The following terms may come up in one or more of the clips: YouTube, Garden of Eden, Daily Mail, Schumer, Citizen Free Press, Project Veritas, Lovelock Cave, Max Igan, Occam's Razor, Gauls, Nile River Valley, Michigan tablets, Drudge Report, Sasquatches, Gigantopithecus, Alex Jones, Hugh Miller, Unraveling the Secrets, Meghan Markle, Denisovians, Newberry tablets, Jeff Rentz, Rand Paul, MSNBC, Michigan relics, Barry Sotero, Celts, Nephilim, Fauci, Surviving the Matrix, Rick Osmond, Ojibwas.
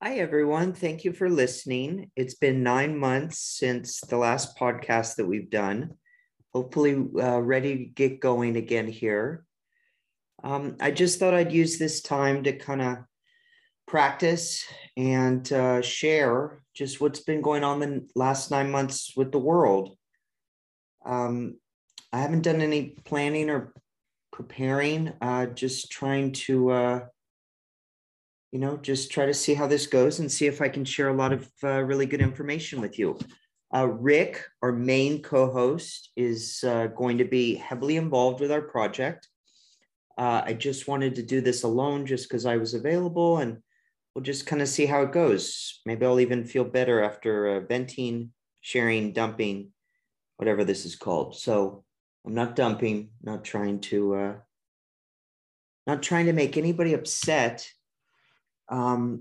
Hi, everyone. Thank you for listening. It's been 9 months since the last podcast that we've done. Hopefully ready to get going again here. I just thought I'd use this time to kind of practice and share just what's been going on the last 9 months with the world. I haven't done any planning or preparing, just trying to just try to see how this goes and see if I can share a lot of really good information with you. Rick, our main co-host, is going to be heavily involved with our project. I just wanted to do this alone just because I was available, and we'll just kind of see how it goes. Maybe I'll even feel better after venting, sharing, dumping, whatever this is called. So I'm not dumping, not trying to make anybody upset. A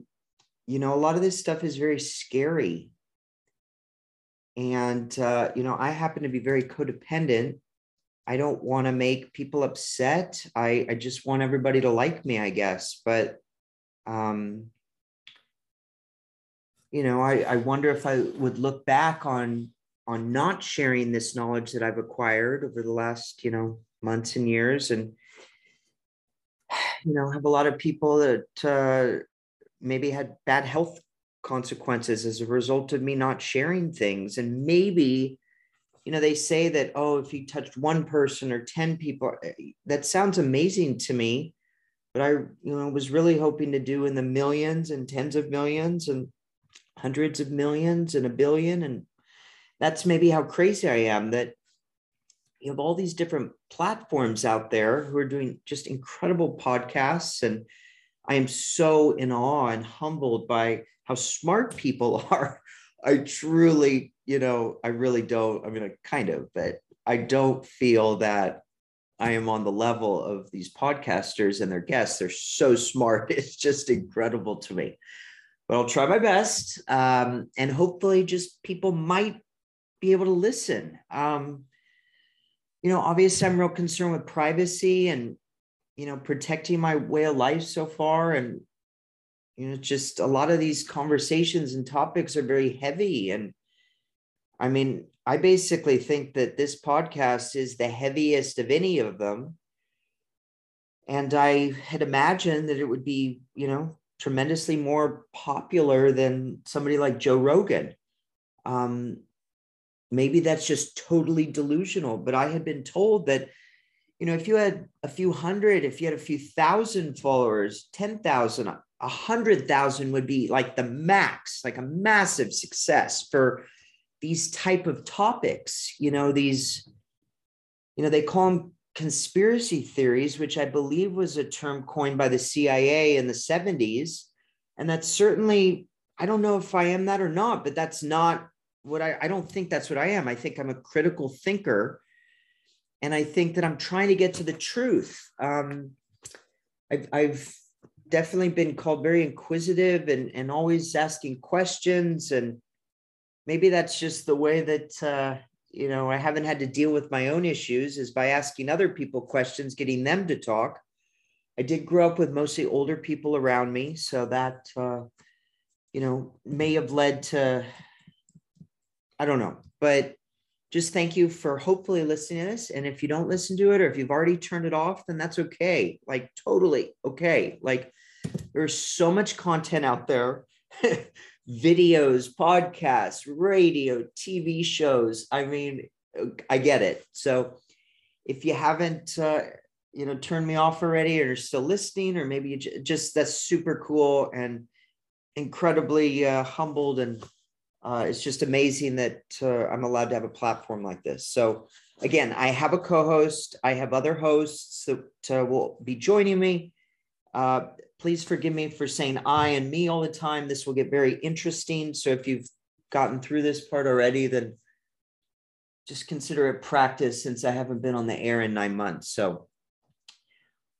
lot of this stuff is very scary. And, I happen to be very codependent. I don't want to make people upset. I just want everybody to like me, I guess. But, I wonder if I would look back on not sharing this knowledge that I've acquired over the last, months and years, and, have a lot of people that maybe had bad health consequences as a result of me not sharing things. And maybe, they say that, oh, if you touched one person or 10 people, that sounds amazing to me, but I, was really hoping to do in the millions and tens of millions and hundreds of millions and a billion. And that's maybe how crazy I am, that you have all these different platforms out there who are doing just incredible podcasts. And I am so in awe and humbled by how smart people are. I truly, but I don't feel that I am on the level of these podcasters and their guests. They're so smart. It's just incredible to me, but I'll try my best. And hopefully just people might be able to listen. Obviously I'm real concerned with privacy and, protecting my way of life so far. And, just a lot of these conversations and topics are very heavy. And I mean, I basically think that this podcast is the heaviest of any of them. And I had imagined that it would be, tremendously more popular than somebody like Joe Rogan. Maybe that's just totally delusional, but I had been told that, if you had a few hundred, if you had a few thousand followers, 10,000, 100,000 would be like the max, like a massive success for these type of topics, they call them conspiracy theories, which I believe was a term coined by the CIA in the 70s. And that's certainly, I don't know if I am that or not, but that's not what I don't think that's what I am. I think I'm a critical thinker. And I think that I'm trying to get to the truth. I've definitely been called very inquisitive and always asking questions. And maybe that's just the way that, I haven't had to deal with my own issues, is by asking other people questions, getting them to talk. I did grow up with mostly older people around me. So that, may have led to, I don't know, but just thank you for hopefully listening to this. And if you don't listen to it, or if you've already turned it off, then that's okay. Like, totally okay. Like, there's so much content out there, videos, podcasts, radio, TV shows. I mean, I get it. So if you haven't, turned me off already, or you're still listening, or maybe you just, that's super cool and incredibly humbled, and it's just amazing that I'm allowed to have a platform like this. So again, I have a co-host. I have other hosts that will be joining me. Please forgive me for saying I and me all the time. This will get very interesting. So if you've gotten through this part already, then just consider it practice, since I haven't been on the air in 9 months. So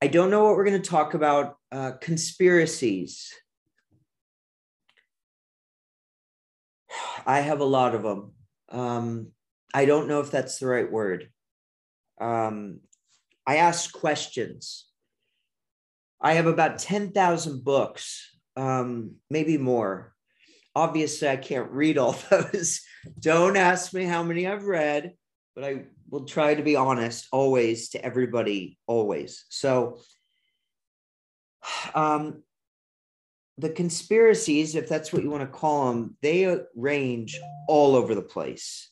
I don't know what we're going to talk about. Conspiracies. I have a lot of them. I don't know if that's the right word. I ask questions. I have about 10,000 books maybe more. Obviously, I can't read all those. Don't ask me how many I've read, but I will try to be honest always to everybody, always. So the conspiracies, if that's what you want to call them, they range all over the place.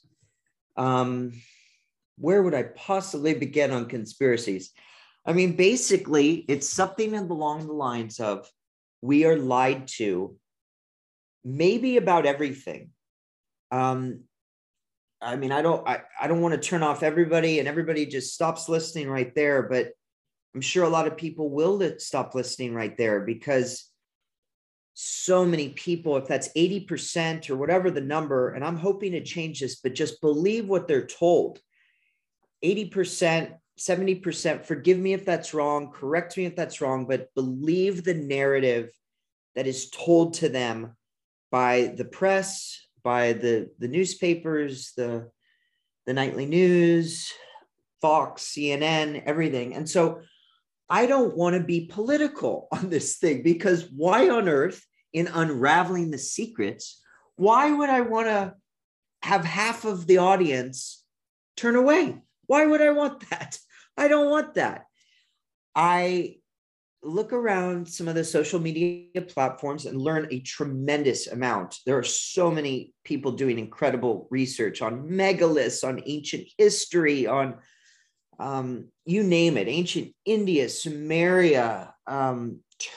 Where would I possibly begin on conspiracies? I mean, basically, it's something along the lines of we are lied to maybe about everything. I mean, I don't want to turn off everybody and everybody just stops listening right there, but I'm sure a lot of people will stop listening right there because so many people, if that's 80% or whatever the number, and I'm hoping to change this, but just believe what they're told. 80%, 70%, forgive me if that's wrong, correct me if that's wrong, but believe the narrative that is told to them by the press, by the newspapers, the nightly news, Fox, CNN, everything. And so I don't want to be political on this thing because why on earth in Unraveling the Secrets, why would I want to have half of the audience turn away? Why would I want that? I don't want that. I look around some of the social media platforms and learn a tremendous amount. There are so many people doing incredible research on megaliths, on ancient history, on you name it, ancient India, Sumeria,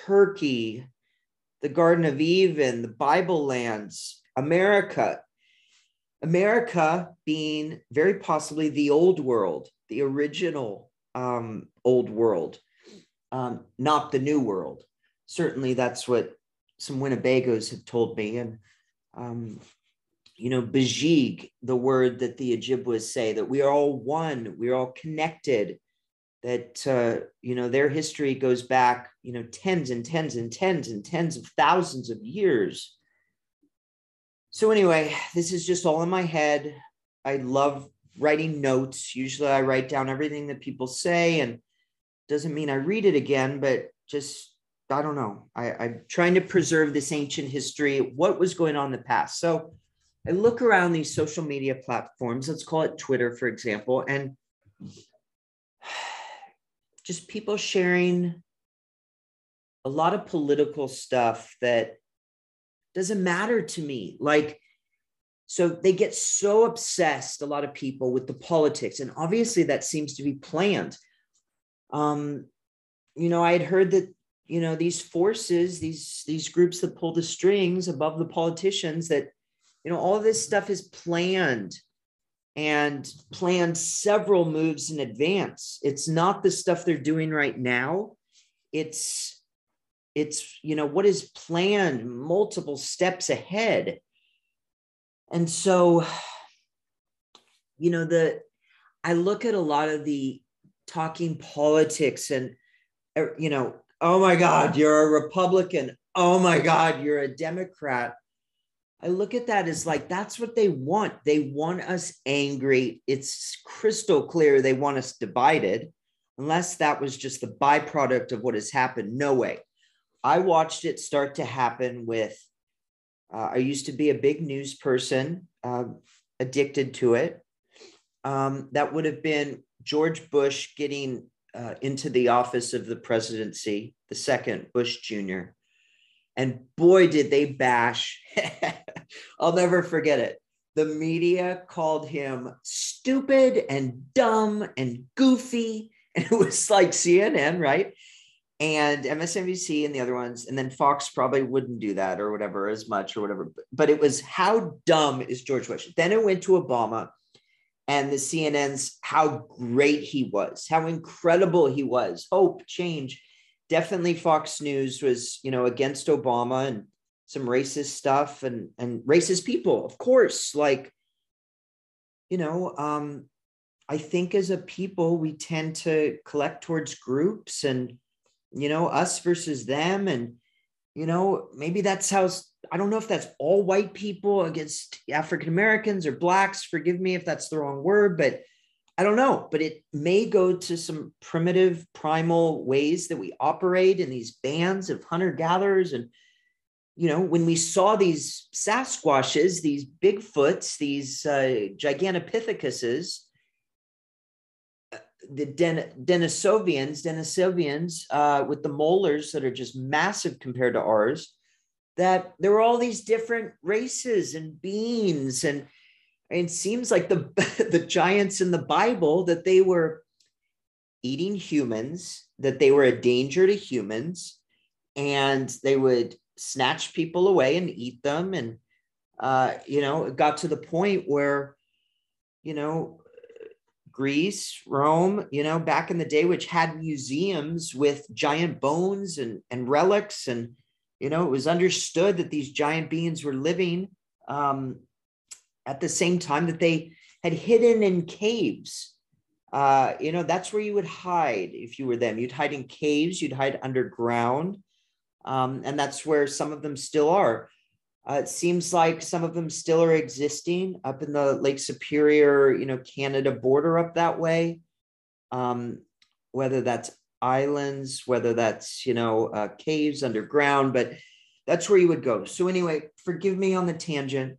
Turkey, the Garden of Eden, the Bible lands, America. America being very possibly the old world, the original old world. Not the new world. Certainly that's what some Winnebagos have told me. And, you know, Bajig, the word that the Ojibwas say, that we are all one, we're all connected, that, you know, their history goes back, you know, tens and tens and tens and tens of thousands of years. So anyway, this is just all in my head. I love writing notes. Usually I write down everything that people say, and doesn't mean I read it again, but just, I don't know. I'm trying to preserve this ancient history, what was going on in the past. So I look around these social media platforms, let's call it Twitter, for example, and just people sharing a lot of political stuff that doesn't matter to me. Like, so they get so obsessed, a lot of people, with the politics. And obviously that seems to be planned. You know, I had heard that, you know, these forces, these groups that pull the strings above the politicians, that, you know, all this stuff is planned and planned several moves in advance. It's not the stuff they're doing right now. It's, you know, what is planned multiple steps ahead. And so, you know, I look at a lot of the talking politics and, you know, oh my God, you're a Republican. Oh my God, you're a Democrat. I look at that as like, that's what they want. They want us angry. It's crystal clear they want us divided, unless that was just the byproduct of what has happened. No way. I watched it start to happen with, I used to be a big news person, addicted to it. That would have been George Bush getting into the office of the presidency, the second Bush Jr. And boy, did they bash. I'll never forget it. The media called him stupid and dumb and goofy. And it was like CNN, right? And MSNBC and the other ones. And then Fox probably wouldn't do that or whatever as much or whatever. But it was, how dumb is George Bush? Then it went to Obama. And the CNN's, how great he was, how incredible he was, hope, change. Definitely Fox News was, you know, against Obama and some racist stuff and racist people, of course. Like, you know, I think as a people, we tend to collect towards groups and, you know, us versus them. And, you know, maybe that's how, I don't know if that's all white people against African-Americans or blacks. Forgive me if that's the wrong word, but I don't know. But it may go to some primitive, primal ways that we operate in these bands of hunter-gatherers. And you know, when we saw these Sasquatches, these Bigfoots, these Gigantopithecuses, the Denisovians with the molars that are just massive compared to ours, that there were all these different races and beings. And it seems like the giants in the Bible, that they were eating humans, that they were a danger to humans, and they would snatch people away and eat them. And, you know, it got to the point where, you know, Greece, Rome, you know, back in the day, which had museums with giant bones and relics. And, you know, it was understood that these giant beings were living at the same time that they had hidden in caves. You know, that's where you would hide if you were them. You'd hide in caves, you'd hide underground. And that's where some of them still are. It seems like some of them still are existing up in the Lake Superior, you know, Canada border up that way. Whether that's islands, whether that's, you know, caves underground, but that's where you would go. So anyway, forgive me on the tangent.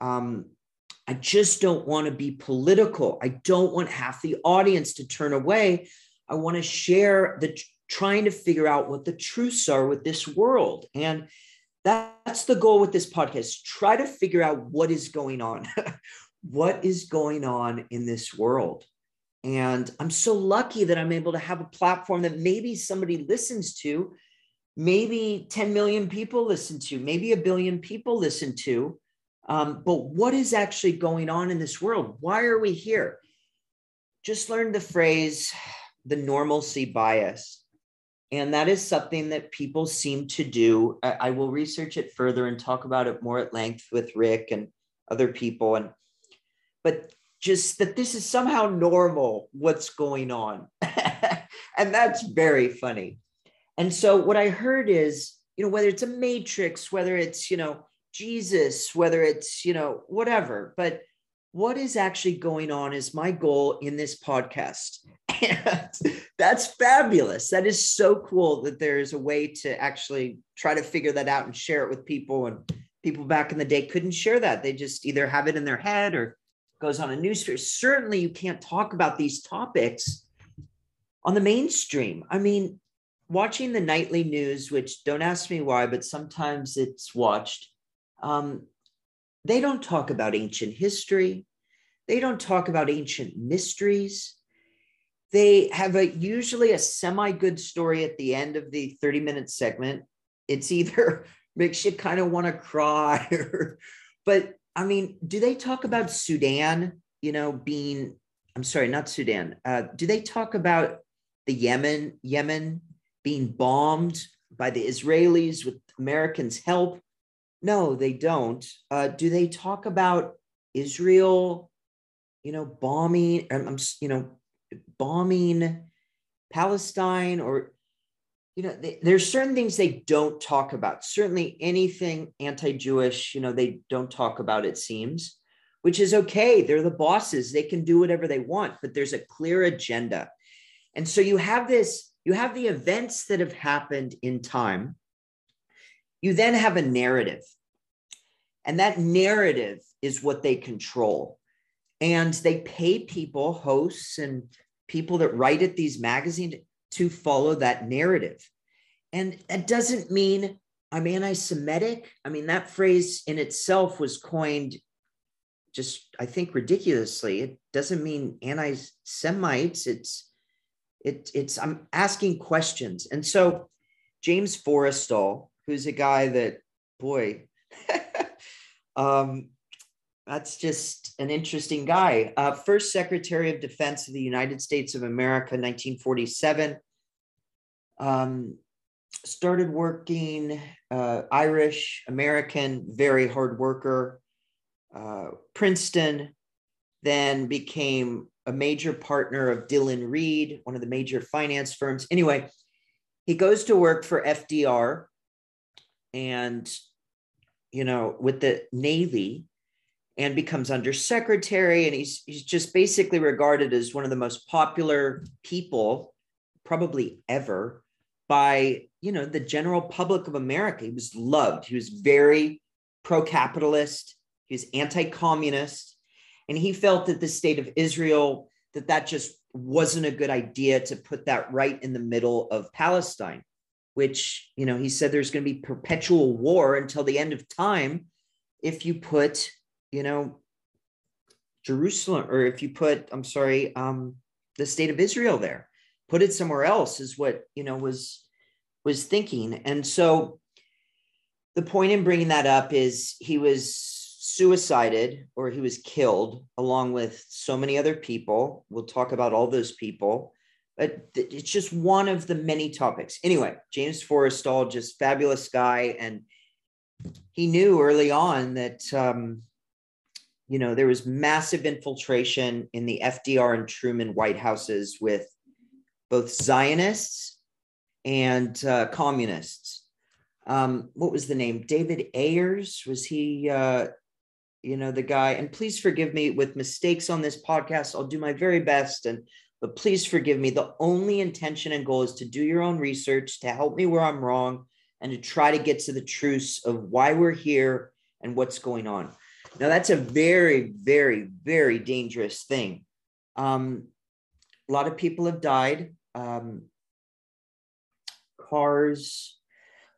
I just don't want to be political. I don't want half the audience to turn away. I want to share trying to figure out what the truths are with this world. And that's the goal with this podcast. Try to figure out what is going on. What is going on in this world? And I'm so lucky that I'm able to have a platform that maybe somebody listens to, maybe 10 million people listen to, maybe 1 billion people listen to. But what is actually going on in this world? Why are we here? Just learned the phrase, the normalcy bias. And that is something that people seem to do. I will research it further and talk about it more at length with Rick and other people. But just that this is somehow normal, what's going on. And that's very funny. And so what I heard is, you know, whether it's a matrix, whether it's, you know, Jesus, whether it's, you know, whatever, but what is actually going on is my goal in this podcast. And that's fabulous. That is so cool that there is a way to actually try to figure that out and share it with people. And people back in the day couldn't share that. They just either have it in their head or goes on a news story. Certainly you can't talk about these topics on the mainstream. I mean, watching the nightly news, which don't ask me why, but sometimes it's watched. They don't talk about ancient history. They don't talk about ancient mysteries. They have usually a semi-good story at the end of the 30-minute segment. It's either makes you kind of want to cry, or, but I mean, do they talk about Sudan, you know, being, I'm sorry, not Sudan. Do they talk about the Yemen being bombed by the Israelis with Americans' help? No, they don't. Do they talk about Israel, you know, bombing Palestine, or, you know, there's certain things they don't talk about. Certainly anything anti-Jewish, you know, they don't talk about, it seems, which is okay. They're the bosses. They can do whatever they want, but there's a clear agenda. And so you have the events that have happened in time. You then have a narrative, and that narrative is what they control. And they pay people, hosts and people that write at these magazines, to follow that narrative. And that doesn't mean I'm anti-Semitic. I mean, that phrase in itself was coined just, I think, ridiculously. It doesn't mean anti-Semites. I'm asking questions. And so James Forrestal, who's a guy that, boy, that's just an interesting guy. First Secretary of Defense of the United States of America, 1947. Started working, Irish, American, very hard worker, Princeton, then became a major partner of Dylan Reed, one of the major finance firms. Anyway, he goes to work for FDR, and, you know, with the Navy, and becomes undersecretary. And he's just basically regarded as one of the most popular people probably ever by, you know, the general public of America. He was loved. He was very pro-capitalist. He was anti-communist. And he felt that the state of Israel, that just wasn't a good idea to put that right in the middle of Palestine, which, you know, he said there's going to be perpetual war until the end of time if you put, you know, Jerusalem, or if you put, the state of Israel there. Put it somewhere else is what, you know, was thinking. And so the point in bringing that up is he was suicided, or he was killed along with so many other people. We'll talk about all those people, but it's just one of the many topics. Anyway, James Forrestal, just fabulous guy. And he knew early on that, you know, there was massive infiltration in the FDR and Truman White Houses with both Zionists and communists. What was the name? David Ayers, was he, you know, the guy, and please forgive me with mistakes on this podcast. I'll do my very best, but please forgive me. The only intention and goal is to do your own research, to help me where I'm wrong, and to try to get to the truths of why we're here and what's going on. Now, that's a very, very, very dangerous thing. A lot of people have died. Cars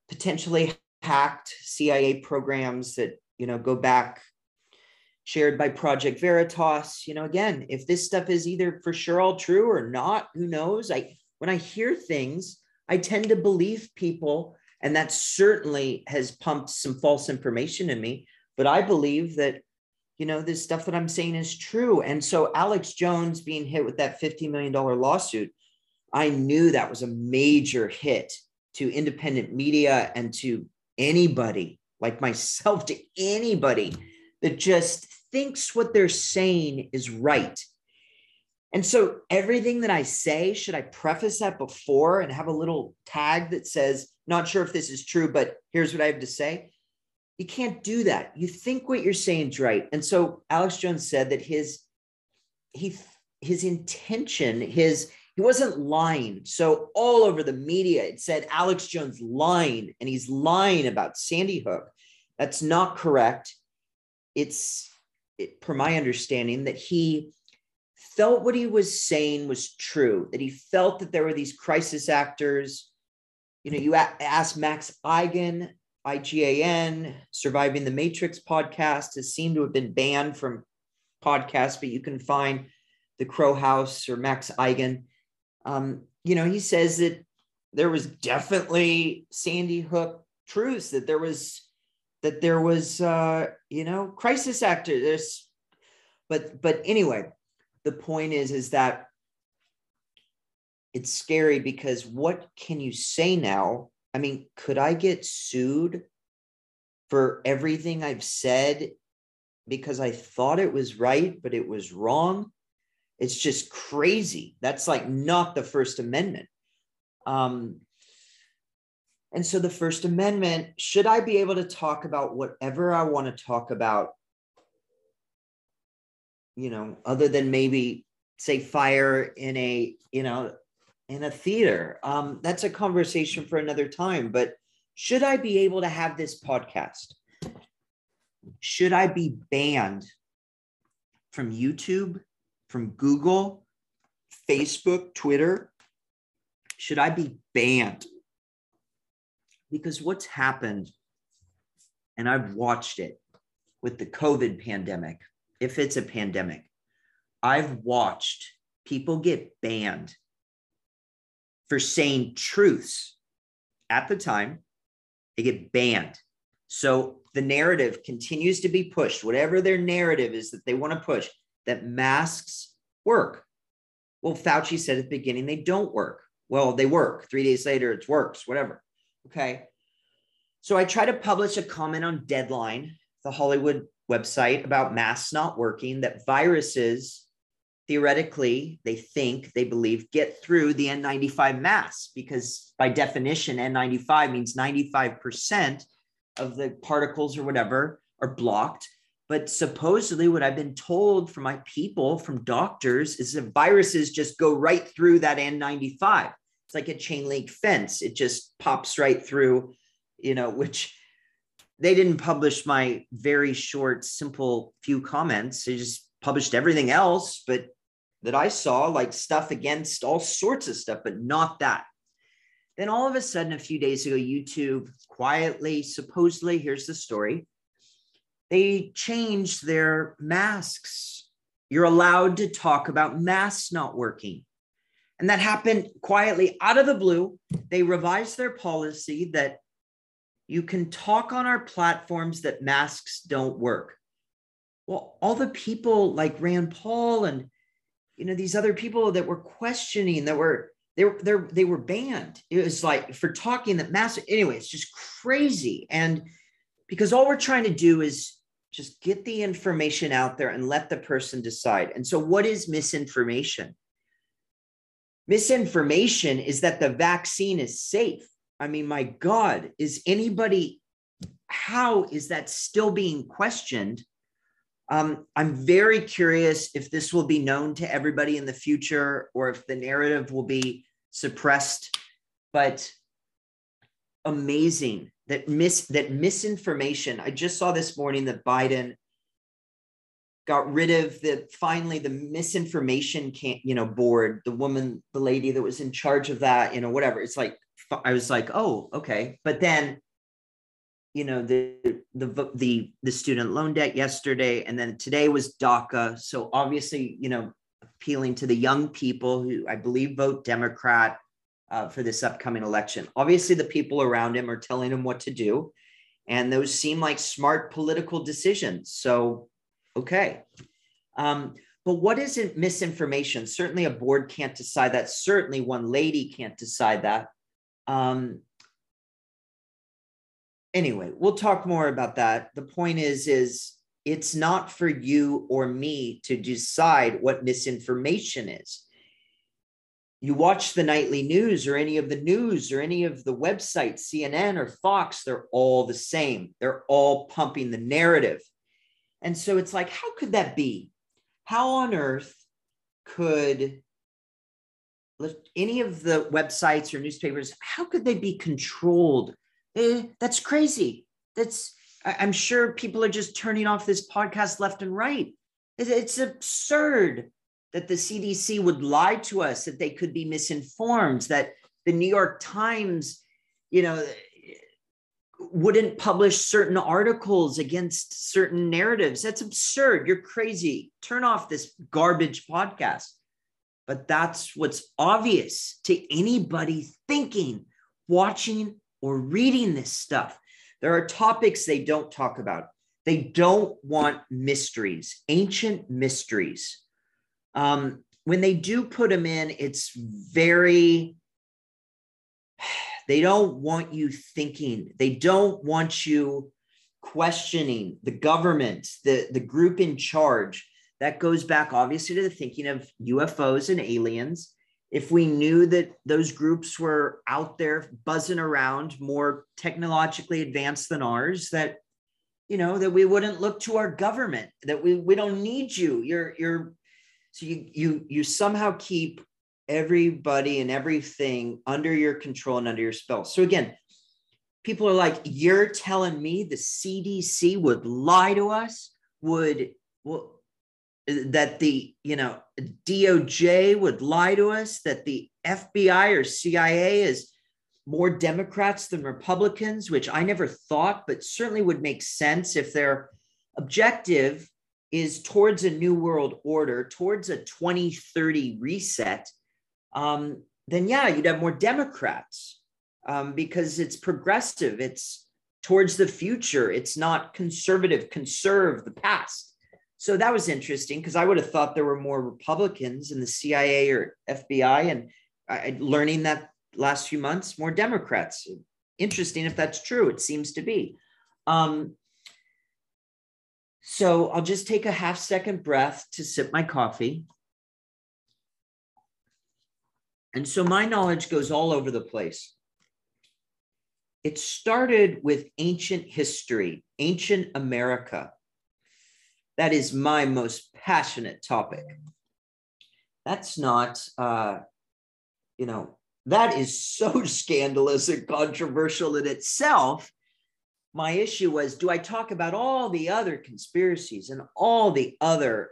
potentially hacked, CIA programs that, you know, go back, shared by Project Veritas. You know, again, if this stuff is either for sure all true or not, who knows? When I hear things, I tend to believe people, and that certainly has pumped some false information in me. But I believe that, you know, this stuff that I'm saying is true. And so Alex Jones being hit with that $50 million lawsuit, I knew that was a major hit to independent media and to anybody like myself, to anybody that just thinks what they're saying is right. And so everything that I say, should I preface that before and have a little tag that says, not sure if this is true, but here's what I have to say? You can't do that. You think what you're saying is right. And so Alex Jones said that his intention, he wasn't lying. So all over the media, it said Alex Jones lying, and he's lying about Sandy Hook. That's not correct. It's per my understanding, that he felt what he was saying was true, that he felt that there were these crisis actors. You know, you ask Max Igan, IGAN, Surviving the Matrix podcast has seemed to have been banned from podcasts, but you can find The Crow House or Max Igan. You know, he says that there was definitely Sandy Hook truths, that there was you know, crisis actors. But anyway, the point is that it's scary, because what can you say now? I mean, could I get sued for everything I've said because I thought it was right, but it was wrong? It's just crazy. That's like not the First Amendment. And so the First Amendment, should I be able to talk about whatever I want to talk about, you know, other than maybe say fire in a, you know, in a theater? That's a conversation for another time. But should I be able to have this podcast? Should I be banned from YouTube, from Google, Facebook, Twitter? Should I be banned? Because what's happened, and I've watched it with the COVID pandemic, if it's a pandemic, I've watched people get banned for saying truths at the time. They get banned. So the narrative continues to be pushed, whatever their narrative is that they want to push, that masks work. Well, Fauci said at the beginning, they don't work. Well, they work. 3 days later, it works, whatever. Okay. So I try to publish a comment on Deadline, the Hollywood website, about masks not working, that viruses, theoretically, they believe, get through the N95 masks, because by definition, N95 means 95% of the particles or whatever are blocked. But supposedly what I've been told from my people, from doctors, is that viruses just go right through that N95. It's like a chain link fence. It just pops right through, you know, which they didn't publish my very short, simple few comments. They just published everything else, but that I saw, like stuff against all sorts of stuff, but not that. Then all of a sudden, a few days ago, YouTube quietly, supposedly, here's the story, they changed their masks. You're allowed to talk about masks not working. And that happened quietly out of the blue. They revised their policy that you can talk on our platforms that masks don't work. Well, all the people like Rand Paul and, you know, these other people that were questioning, that were, they were banned. It was like for talking that masks, anyway, it's just crazy. And because all we're trying to do is just get the information out there and let the person decide. And so what is misinformation? Misinformation is that the vaccine is safe. I mean, my God, is anybody, how is that still being questioned? I'm very curious if this will be known to everybody in the future or if the narrative will be suppressed, but amazing that misinformation. I just saw this morning that Biden got rid of finally the misinformation board, the lady that was in charge of that, you know, whatever. It's like, I was like, oh, okay. But then, you know, the student loan debt yesterday, and then today was DACA. So obviously, you know, appealing to the young people who I believe vote Democrat for this upcoming election. Obviously the people around him are telling him what to do. And those seem like smart political decisions. So, okay. But what isn't misinformation? Certainly a board can't decide that. Certainly one lady can't decide that. Anyway, we'll talk more about that. The point is it's not for you or me to decide what misinformation is. You watch the nightly news or any of the news or any of the websites, CNN or Fox, they're all the same. They're all pumping the narrative. And so it's like, how could that be? How on earth could any of the websites or newspapers, how could they be controlled? That's crazy. I'm sure people are just turning off this podcast left and right. It's absurd that the CDC would lie to us, that they could be misinformed, that the New York Times, you know, wouldn't publish certain articles against certain narratives. That's absurd. You're crazy. Turn off this garbage podcast. But that's what's obvious to anybody thinking, watching, or reading this stuff. There are topics they don't talk about. They don't want mysteries, ancient mysteries. When they do put them in, it's very, they don't want you thinking. They don't want you questioning the government, the group in charge. That goes back obviously to the thinking of UFOs and aliens. If we knew that those groups were out there buzzing around more technologically advanced than ours, that, you know, that we wouldn't look to our government, that we don't need you. So you somehow keep everybody and everything under your control and under your spell. So again, people are like, you're telling me the CDC would lie to us, that the, you know, DOJ would lie to us, that the FBI or CIA is more Democrats than Republicans, which I never thought, but certainly would make sense if their objective is towards a new world order, towards a 2030 reset, then yeah, you'd have more Democrats because it's progressive, it's towards the future, it's not conservative, conserve the past. So that was interesting because I would have thought there were more Republicans in the CIA or FBI, and learning that last few months, more Democrats. Interesting if that's true, it seems to be. So I'll just take a half-second breath to sip my coffee. And so my knowledge goes all over the place. It started with ancient history, ancient America. That is my most passionate topic. That's not, you know, That is so scandalous and controversial in itself. My issue was, do I talk about all the other conspiracies and all the other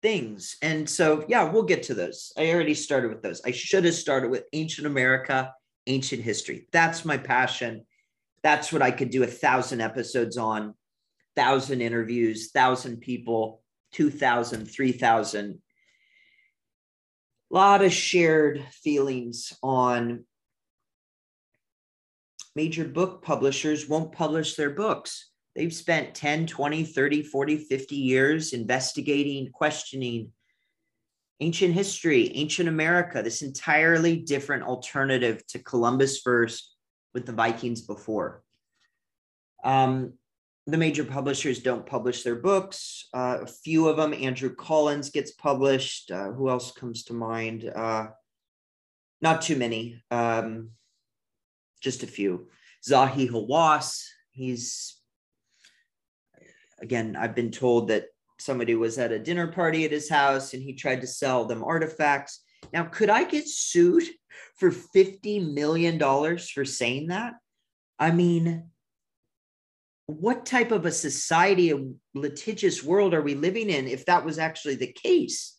things? And so, yeah, we'll get to those. I already started with those. I should have started with ancient America, ancient history. That's my passion. That's what I could do 1,000 episodes on, 1,000 interviews, 1,000 people, 2,000, 3,000. A lot of shared feelings on major book publishers won't publish their books. They've spent 10, 20, 30, 40, 50 years investigating, questioning ancient history, ancient America, this entirely different alternative to Columbus first with the Vikings before. The major publishers don't publish their books. A few of them, Andrew Collins gets published. Who else comes to mind? Not too many. Just a few. Zahi Hawass, he's, again, I've been told that somebody was at a dinner party at his house and he tried to sell them artifacts. Now, could I get sued for $50 million for saying that? I mean, what type of a society, a litigious world are we living in if that was actually the case?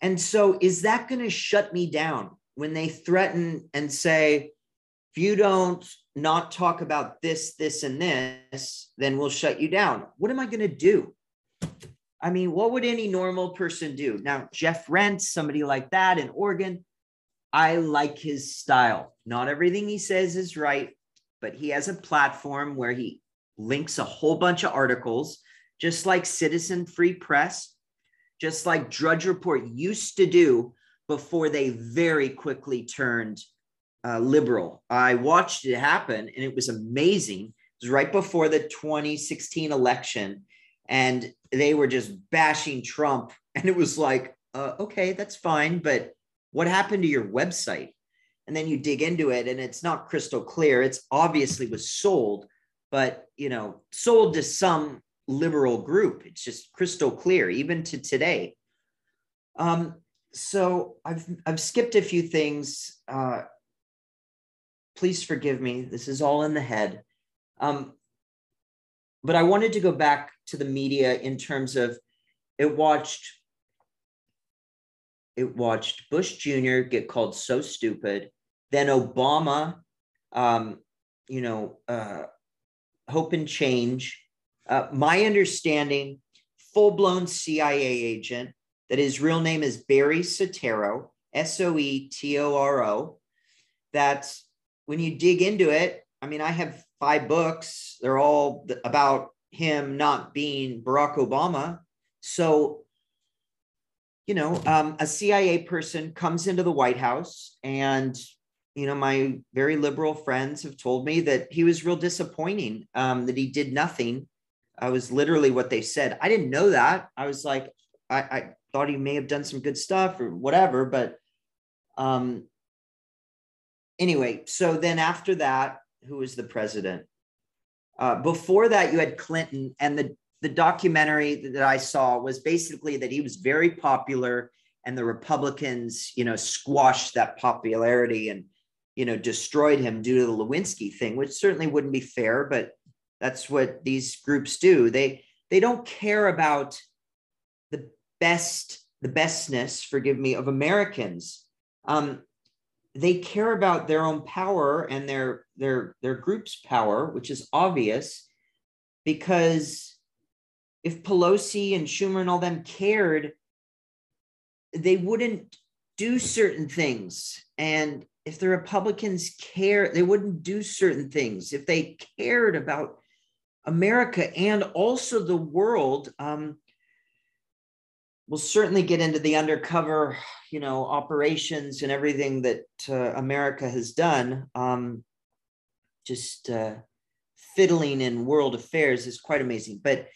And so is that going to shut me down when they threaten and say, if you don't not talk about this, this, and this, then we'll shut you down? What am I going to do? I mean, what would any normal person do? Now, Jeff Rentz, somebody like that in Oregon, I like his style. Not everything he says is right, but he has a platform where he links a whole bunch of articles, just like Citizen Free Press, just like Drudge Report used to do before they very quickly turned liberal. I watched it happen and it was amazing. It was right before the 2016 election and they were just bashing Trump. And it was like, okay, that's fine. But what happened to your website? And then you dig into it and it's not crystal clear. It's obviously was sold, but you know, sold to some liberal group. It's just crystal clear even to today. So I've skipped a few things. Please forgive me. This is all in the head. But I wanted to go back to the media in terms of it watched Bush Jr. get called so stupid. Then Obama, hope and change. My understanding, full-blown CIA agent that his real name is Barry Sotero, Soetoro. That's, when you dig into it, I mean, I have 5 books. They're all about him not being Barack Obama. So, you know, a CIA person comes into the White House and, you know, my very liberal friends have told me that he was real disappointing, that he did nothing. I was literally what they said. I didn't know that. I was like, I thought he may have done some good stuff or whatever, but, anyway, so then after that, who was the president? Before that, you had Clinton, and the documentary that I saw was basically that he was very popular, and the Republicans, you know, squashed that popularity and, you know, destroyed him due to the Lewinsky thing, which certainly wouldn't be fair, but that's what these groups do. They don't care about the bestness, forgive me, of Americans. They care about their own power and their group's power, which is obvious, because if Pelosi and Schumer and all them cared, they wouldn't do certain things. And if the Republicans care, they wouldn't do certain things. If they cared about America and also the world, we'll certainly get into the undercover, you know, operations and everything that America has done. Fiddling in world affairs is quite amazing. But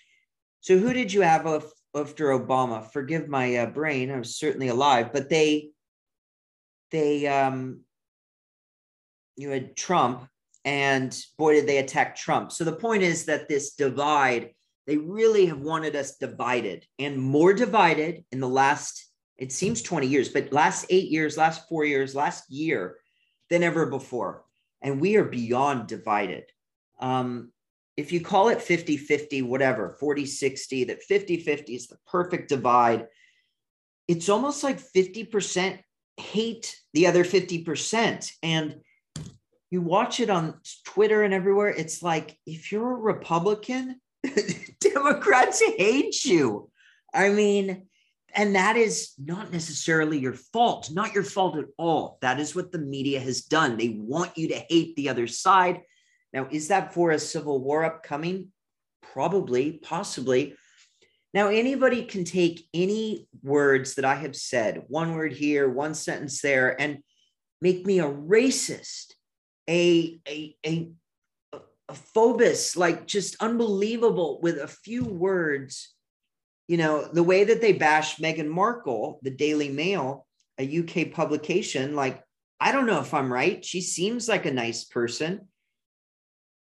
so who did you have after Obama? Forgive my brain. I was certainly alive, but they you had Trump, and boy, did they attack Trump. So the point is that this divide, they really have wanted us divided and more divided in the last, it seems 20 years, but last 8 years, last 4 years, last year, than ever before. And we are beyond divided. If you call it 50-50, whatever, 40-60, that 50-50 is the perfect divide. It's almost like 50% hate the other 50%. And you watch it on Twitter and everywhere. It's like, if you're a Republican, Democrats hate you. I mean, and that is not necessarily your fault, not your fault at all. That is what the media has done. They want you to hate the other side. Now, is that for a civil war upcoming? Probably, possibly. Now, anybody can take any words that I have said, one word here, one sentence there, and make me a racist, a phobist, like just unbelievable with a few words. You know, the way that they bash Meghan Markle, the Daily Mail, a UK publication, like, I don't know if I'm right. She seems like a nice person.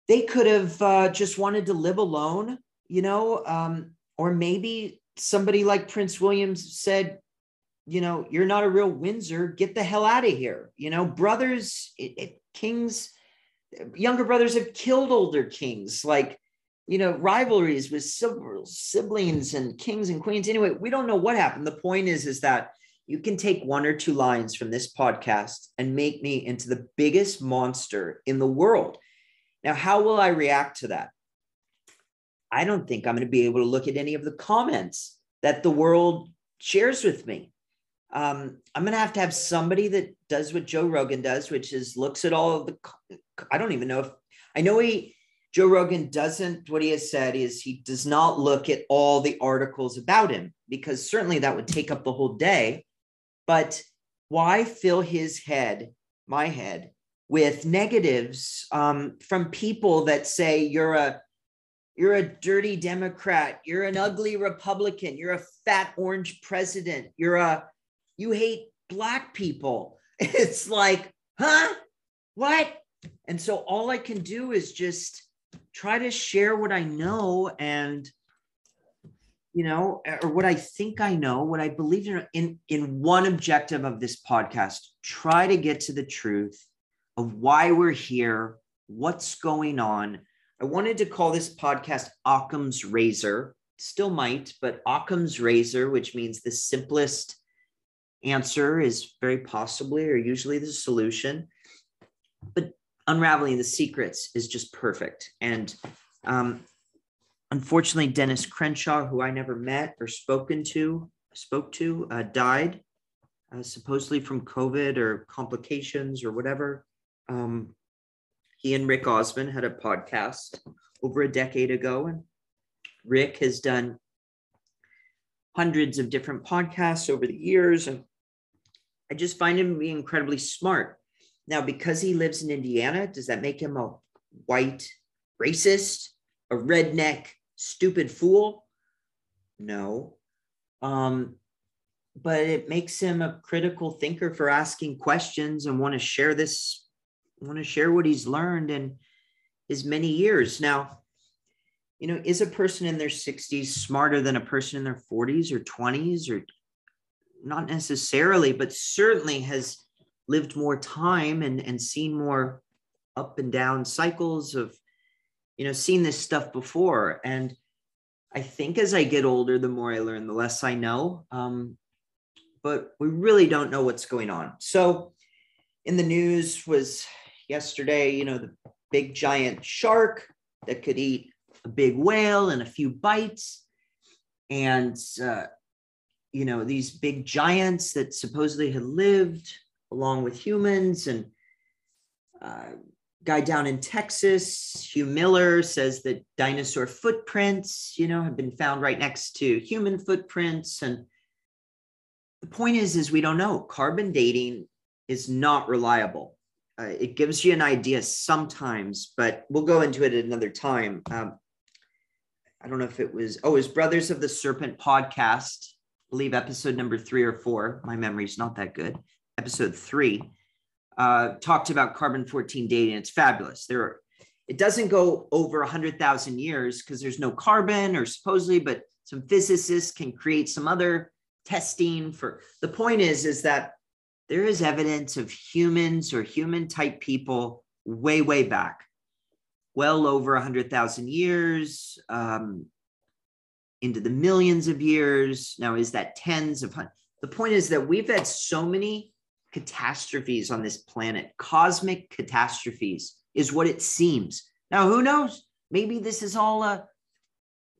They could have just wanted to live alone, you know, or maybe somebody like Prince William said, you know, you're not a real Windsor, get the hell out of here. You know, kings, younger brothers have killed older kings, like, you know, rivalries with siblings and kings and queens. Anyway, we don't know what happened. The point is that you can take one or two lines from this podcast and make me into the biggest monster in the world. Now, how will I react to that? I don't think I'm going to be able to look at any of the comments that the world shares with me. I'm going to have somebody that does what Joe Rogan does, which is looks at all of the, I don't even know if, I know Joe Rogan doesn't, what he has said is he does not look at all the articles about him, because certainly that would take up the whole day. But why fill his head, my head, with negatives from people that say you're a dirty Democrat, you're an ugly Republican, you're a fat orange president, you hate black people. It's like, huh? What? And so all I can do is just try to share what I know and, you know, or what I think I know, what I believe in one objective of this podcast, try to get to the truth of why we're here, what's going on. I wanted to call this podcast Occam's Razor, still might, but Occam's Razor, which means the simplest answer is very possibly or usually the solution. But Unraveling the Secrets is just perfect. And unfortunately, Dennis Crenshaw, who I never met or spoke to, died, supposedly from COVID or complications or whatever. He and Rick Osmond had a podcast over a decade ago. And Rick has done hundreds of different podcasts over the years. And I just find him to be incredibly smart. Now, because he lives in Indiana, does that make him a white racist, a redneck, stupid fool? No. But it makes him a critical thinker for asking questions and want to share what he's learned in his many years. Now, you know, is a person in their 60s smarter than a person in their 40s or 20s? Or not necessarily, but certainly has lived more time and seen more up and down cycles of, you know, seen this stuff before. And I think as I get older, the more I learn, the less I know. But we really don't know what's going on. So in the news was yesterday, you know, the big giant shark that could eat a big whale in a few bites. And, you know, these big giants that supposedly had lived along with humans. And guy down in Texas, Hugh Miller, says that dinosaur footprints, you know, have been found right next to human footprints. And the point is we don't know. Carbon dating is not reliable. It gives you an idea sometimes, but we'll go into it at another time. I don't know if it was Brothers of the Serpent podcast, I believe episode number 3 or 4. My memory's not that good. Episode 3, talked about carbon-14 dating. It's fabulous. It doesn't go over 100,000 years because there's no carbon or supposedly, but some physicists can create some other testing for. The point is that there is evidence of humans or human-type people way, way back, well over 100,000 years, into the millions of years. Now, is that tens of hundreds? The point is that we've had so many catastrophes on this planet. Cosmic catastrophes is what it seems. Now, who knows? Maybe this is all a,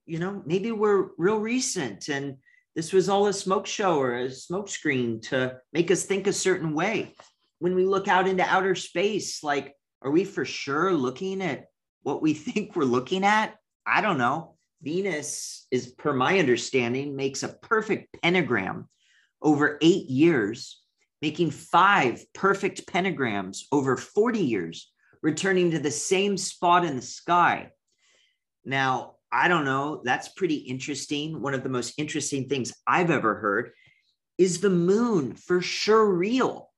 you know, maybe we're real recent and this was all a smoke show or a smoke screen to make us think a certain way. When we look out into outer space, like, are we for sure looking at what we think we're looking at? I don't know. Venus is, per my understanding, makes a perfect pentagram over 8 years, making 5 perfect pentagrams over 40 years, returning to the same spot in the sky. Now, I don't know, that's pretty interesting. One of the most interesting things I've ever heard is the moon for sure real.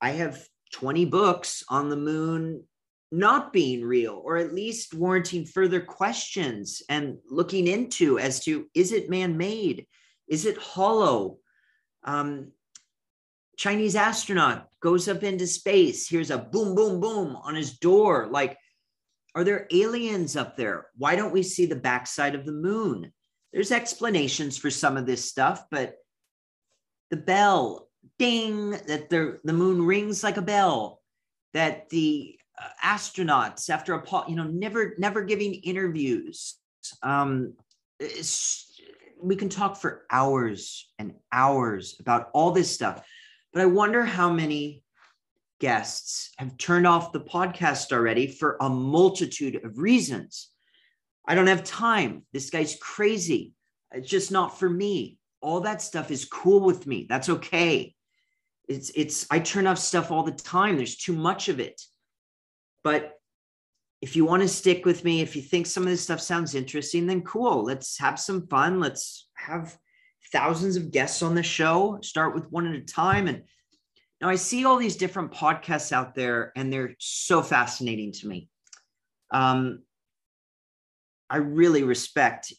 I have 20 books on the moon not being real, or at least warranting further questions and looking into as to, is it man-made? Is it hollow? Chinese astronaut goes up into space, hears a boom, boom, boom on his door. Like, are there aliens up there? Why don't we see the backside of the moon? There's explanations for some of this stuff, but the bell, ding, that the moon rings like a bell, that the astronauts after a, you know, never giving interviews. We can talk for hours and hours about all this stuff, but I wonder how many guests have turned off the podcast already for a multitude of reasons. I don't have time. This guy's crazy. It's just not for me. All that stuff is cool with me. That's okay. I turn off stuff all the time. There's too much of it. But if you want to stick with me, if you think some of this stuff sounds interesting, then cool. Let's have some fun. Let's have thousands of guests on the show. Start with one at a time. And now I see all these different podcasts out there, and they're so fascinating to me. I really respect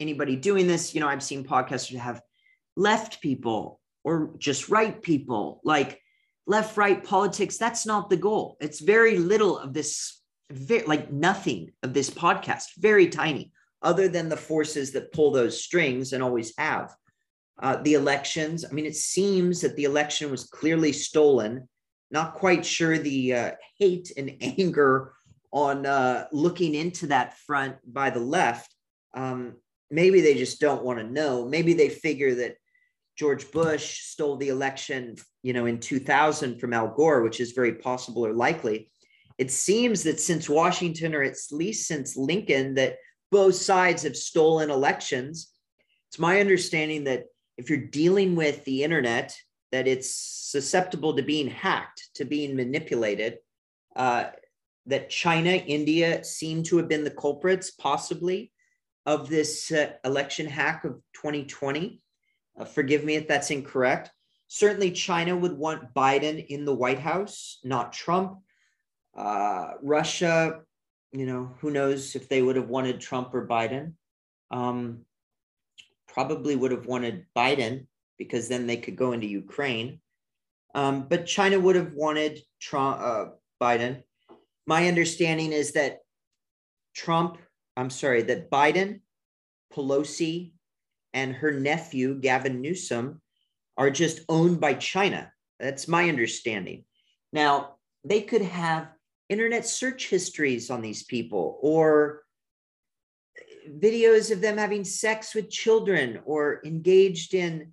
anybody doing this. You know, I've seen podcasts that have left people or just right people, like left-right politics. That's not the goal. It's very little of this. Like nothing of this podcast, very tiny, other than the forces that pull those strings and always have. The elections, I mean, it seems that the election was clearly stolen. Not quite sure the hate and anger on looking into that front by the left. Maybe they just don't want to know. Maybe they figure that George Bush stole the election, you know, in 2000 from Al Gore, which is very possible or likely. It seems that since Washington, or at least since Lincoln, that both sides have stolen elections. It's my understanding that if you're dealing with the internet, that it's susceptible to being hacked, to being manipulated, that China, India seem to have been the culprits, possibly, of this election hack of 2020. Forgive me if that's incorrect. Certainly China would want Biden in the White House, not Trump. Russia, you know, who knows if they would have wanted Trump or Biden. Probably would have wanted Biden because then they could go into Ukraine. But China would have wanted Trump, Biden. My understanding is that Biden, Pelosi, and her nephew, Gavin Newsom, are just owned by China. That's my understanding. Now, they could have internet search histories on these people, or videos of them having sex with children, or engaged in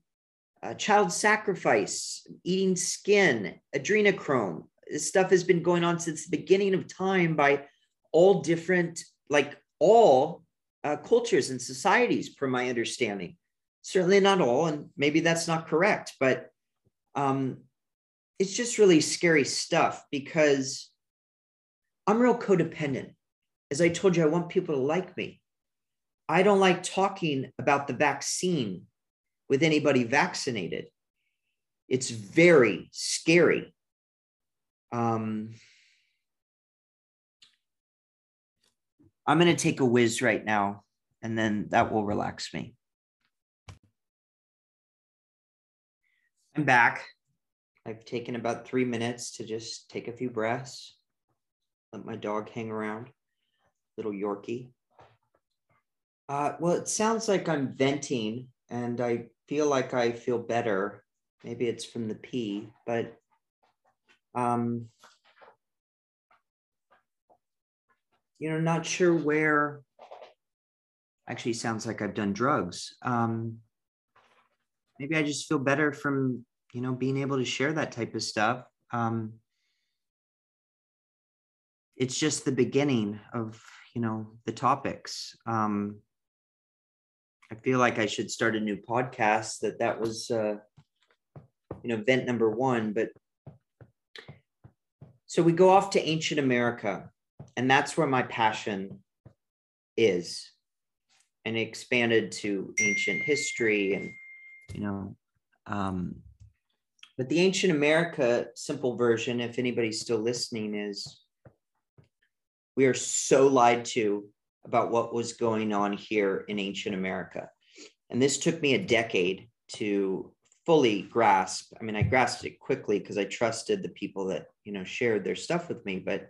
child sacrifice, eating skin, adrenochrome. This stuff has been going on since the beginning of time by all different, like all cultures and societies, per my understanding. Certainly not all, and maybe that's not correct, but it's just really scary stuff because I'm real codependent. As I told you, I want people to like me. I don't like talking about the vaccine with anybody vaccinated. It's very scary. I'm going to take a whiz right now, and then that will relax me. I'm back. I've taken about 3 minutes to just take a few breaths, let my dog hang around, little Yorkie. Well, it sounds like I'm venting and I feel like I feel better. Maybe it's from the pee, but you know, not sure where. Actually, sounds like I've done drugs. Maybe I just feel better from, you know, being able to share that type of stuff. It's just the beginning of, you know, the topics. I feel like I should start a new podcast, that was, you know, vent number one. But so we go off to ancient America, and that's where my passion is. And expanded to ancient history and, you know, but the ancient America simple version, if anybody's still listening, is we are so lied to about what was going on here in ancient America. And this took me a decade to fully grasp. I mean, I grasped it quickly because I trusted the people that, you know, shared their stuff with me, but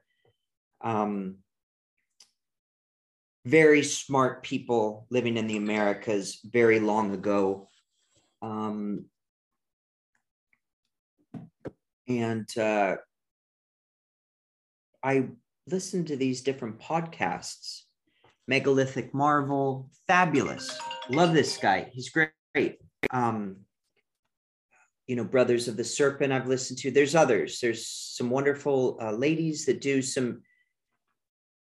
very smart people living in the Americas very long ago. And I listened to these different podcasts. Megalithic Marvel, fabulous. Love this guy. He's great. You know, Brothers of the Serpent I've listened to. There's others. There's some wonderful ladies that do some,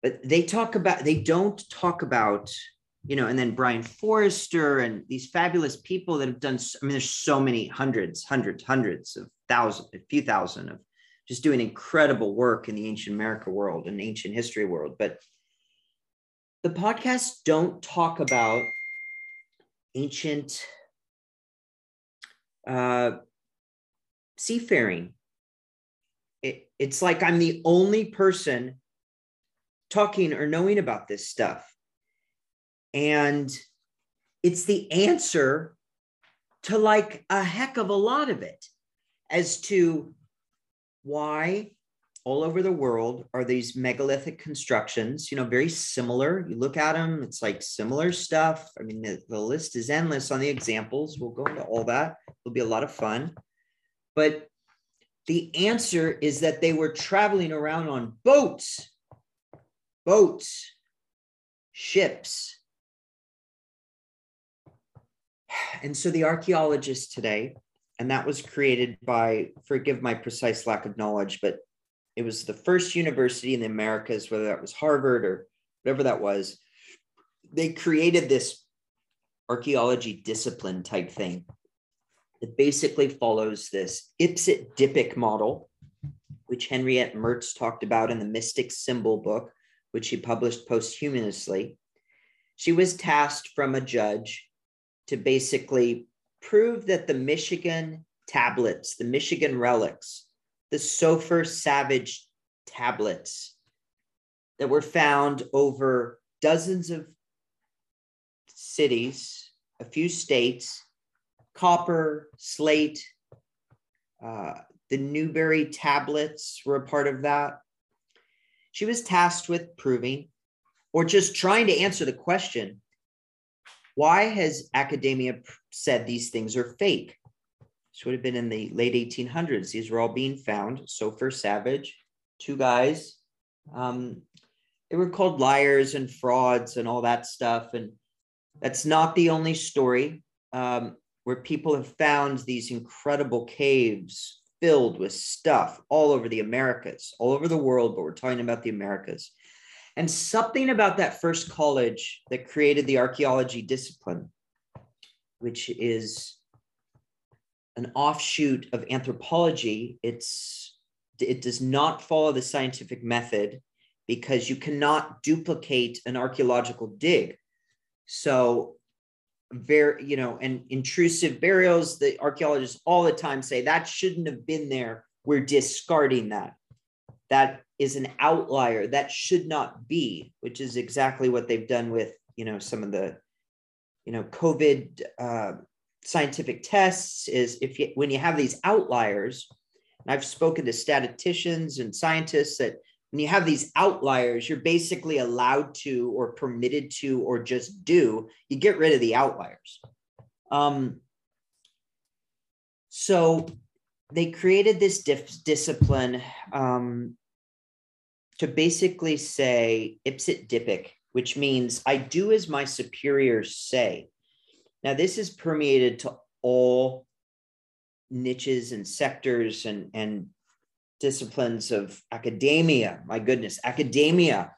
but they don't talk about, you know, and then Brian Forrester and these fabulous people that have done, I mean, there's so many hundreds of thousands, a few thousand of just doing incredible work in the ancient America world and ancient history world. But the podcasts don't talk about ancient seafaring. It's like I'm the only person talking or knowing about this stuff. And it's the answer to like a heck of a lot of it as to why all over the world are these megalithic constructions, you know, very similar. You look at them, it's like similar stuff. I mean, the list is endless on the examples. We'll go into all that. It'll be a lot of fun. But the answer is that they were traveling around on boats, ships. And so the archaeologists today, and that was created by, forgive my precise lack of knowledge, but it was the first university in the Americas, whether that was Harvard or whatever that was, they created this archaeology discipline type thing that basically follows this ipsit dippic model, which Henriette Mertz talked about in the Mystic Symbol book, which she published posthumously. She was tasked from a judge to basically prove that the Michigan tablets, the Michigan relics, the Sofer Savage tablets that were found over dozens of cities, a few states, copper, slate, the Newberry tablets were a part of that. She was tasked with proving, or just trying to answer the question, why has academia said these things are fake? This would have been in the late 1800s. These were all being found. Sofer Savage, two guys. They were called liars and frauds and all that stuff. And that's not the only story where people have found these incredible caves filled with stuff all over the Americas, all over the world, but we're talking about the Americas. And something about that first college that created the archaeology discipline, which is an offshoot of anthropology, it does not follow the scientific method because you cannot duplicate an archaeological dig. So very, you know, and intrusive burials, the archaeologists all the time say that shouldn't have been there. We're discarding that. That is an outlier. That should not be, which is exactly what they've done with, you know, some of the, you know, COVID scientific tests is when you have these outliers, And I've spoken to statisticians and scientists that when you have these outliers, you're basically allowed to or permitted to or just do. You get rid of the outliers. So they created this discipline to basically say ipsit dippic, which means I do as my superiors say. Now, this is permeated to all niches and sectors and disciplines of academia. My goodness, academia.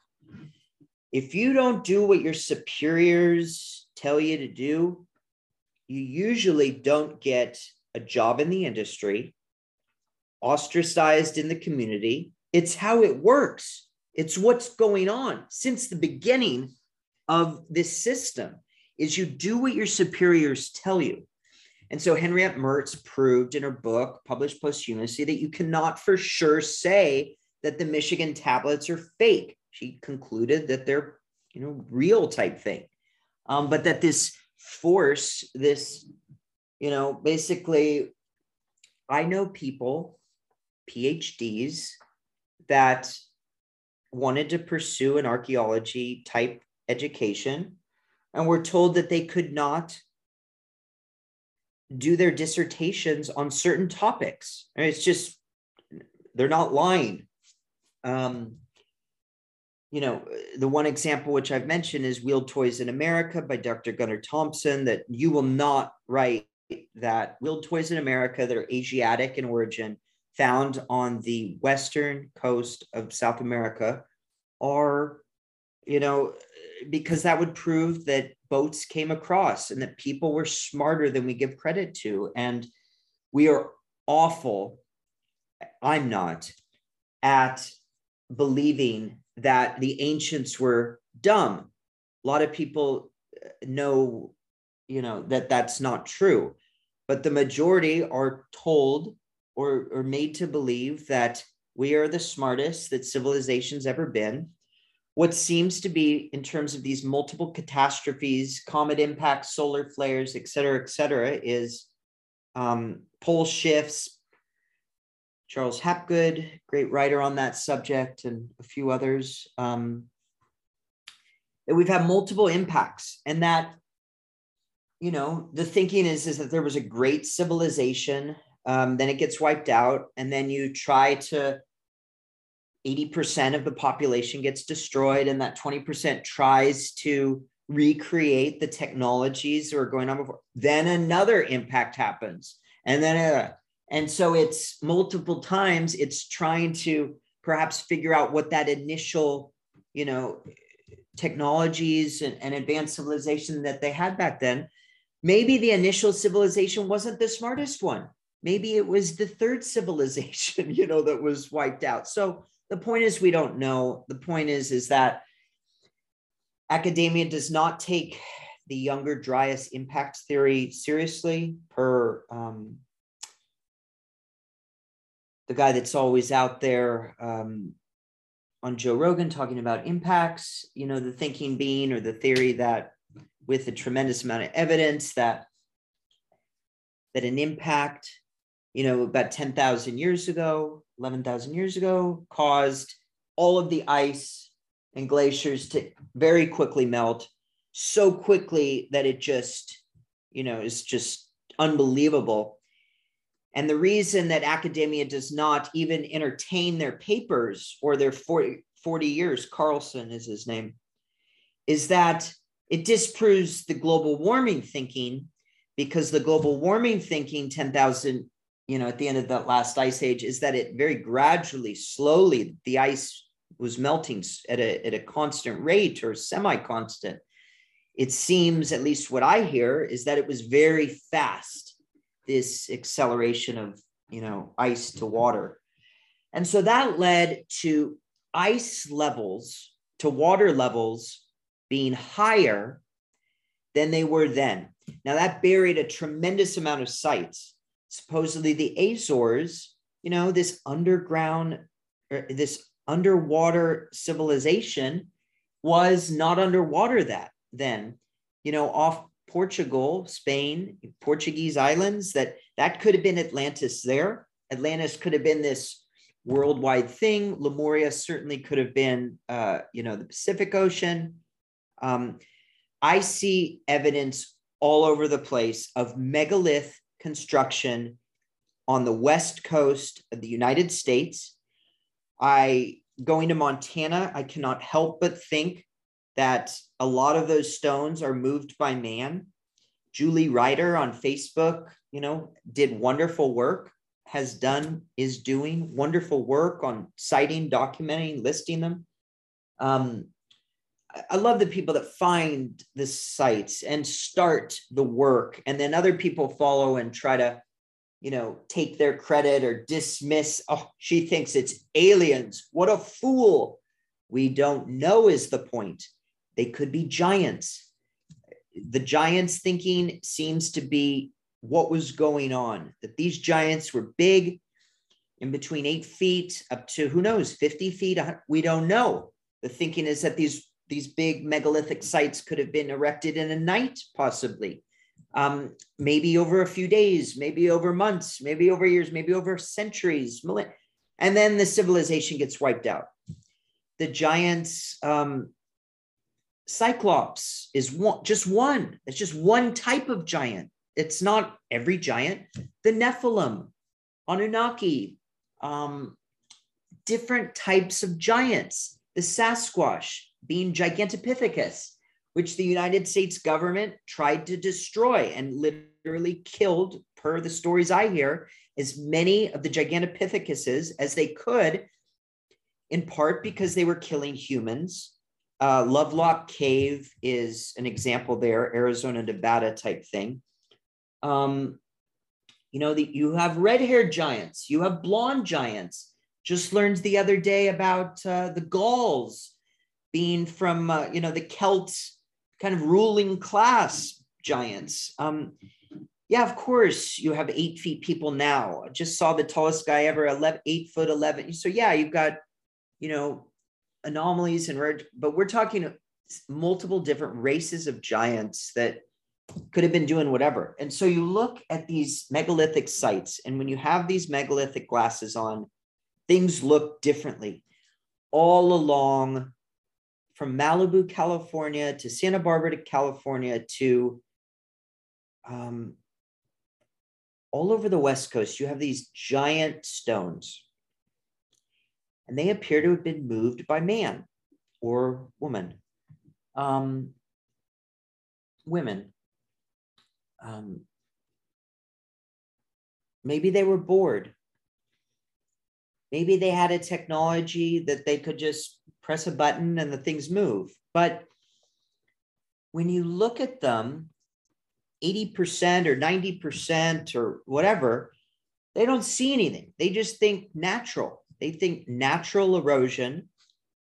If you don't do what your superiors tell you to do, you usually don't get a job in the industry, ostracized in the community. It's how it works. It's what's going on since the beginning of this system is you do what your superiors tell you. And so Henriette Mertz proved in her book, published posthumously, that you cannot for sure say that the Michigan tablets are fake. She concluded that they're, you know, real type thing. But that this force, this, you know, basically, I know people, PhDs, that wanted to pursue an archaeology type education and were told that they could not do their dissertations on certain topics. I mean, it's just, they're not lying. You know, the one example which I've mentioned is Wheeled Toys in America by Dr. Gunnar Thompson, that you will not write that wheeled toys in America that are Asiatic in origin found on the western coast of South America are, you know, because that would prove that boats came across and that people were smarter than we give credit to. And we are awful, I'm not, at believing that the ancients were dumb. A lot of people know, you know, that that's not true, but the majority are told or made to believe that we are the smartest that civilization's ever been. What seems to be, in terms of these multiple catastrophes, comet impacts, solar flares, et cetera, is pole shifts. Charles Hapgood, great writer on that subject, and a few others. That we've had multiple impacts, and that, you know, the thinking is that there was a great civilization, then it gets wiped out, and then you try to 80% of the population gets destroyed, and that 20% tries to recreate the technologies that were going on before. Then another impact happens, and then, and so it's multiple times. It's trying to perhaps figure out what that initial, you know, technologies and advanced civilization that they had back then. Maybe the initial civilization wasn't the smartest one. Maybe it was the third civilization, you know, that was wiped out. So the point is, we don't know. The point is that academia does not take the Younger Dryas impact theory seriously, per the guy that's always out there on Joe Rogan talking about impacts, you know, the thinking being, or the theory that with a tremendous amount of evidence that an impact, you know, about 10,000 years ago, 11,000 years ago, caused all of the ice and glaciers to very quickly melt, so quickly that it just, you know, is just unbelievable. And the reason that academia does not even entertain their papers or their 40 years, Carlson is his name, is that it disproves the global warming thinking, because the global warming thinking 10,000, you know, at the end of that last ice age, is that it very gradually, slowly, the ice was melting at a constant rate or semi-constant. It seems, at least what I hear, is that it was very fast, this acceleration of, you know, ice to water. And so that led to ice levels to water levels being higher than they were then. Now, that buried a tremendous amount of sites. Supposedly the Azores, you know, this underground, or this underwater civilization was not underwater that then, you know, off Portugal, Spain, Portuguese islands, that could have been Atlantis there. Atlantis could have been this worldwide thing. Lemuria certainly could have been, you know, the Pacific Ocean. I see evidence all over the place of megalith construction on the west coast of the United States. Going to Montana, I cannot help but think that a lot of those stones are moved by man. Julie Ryder on Facebook, you know, did wonderful work, is doing wonderful work on citing, documenting, listing them. I love the people that find the sites and start the work, and then other people follow and try to, you know, take their credit or dismiss. Oh, she thinks it's aliens. What a fool. We don't know is the point. They could be giants. The giants thinking seems to be what was going on, that these giants were big, in between 8 feet up to, who knows, 50 feet. We don't know. The thinking is that these big megalithic sites could have been erected in a night, possibly, maybe over a few days, maybe over months, maybe over years, maybe over centuries, millennia. And then the civilization gets wiped out. The giants, Cyclops is just one. It's just one type of giant. It's not every giant. The Nephilim, Anunnaki, different types of giants. The Sasquatch being Gigantopithecus, which the United States government tried to destroy and literally killed, per the stories I hear, as many of the Gigantopithecus as they could, in part because they were killing humans. Lovelock Cave is an example there, Arizona, Nevada type thing. You know, you have red-haired giants, you have blonde giants. Just learned the other day about the Gauls being from, you know, the Celts, kind of ruling class giants. Yeah, of course, you have 8 feet people now. I just saw the tallest guy ever, 8'11". So yeah, you've got, you know, anomalies and rare, but we're talking multiple different races of giants that could have been doing whatever. And so you look at these megalithic sites, and when you have these megalithic glasses on, things look differently all along, from Malibu, California, to Santa Barbara, to California, to all over the West Coast. You have these giant stones, and they appear to have been moved by man or woman, women. Maybe they were bored. Maybe they had a technology that they could just press a button and the things move. But when you look at them, 80% or 90% or whatever, they don't see anything. They just think natural. They think natural erosion,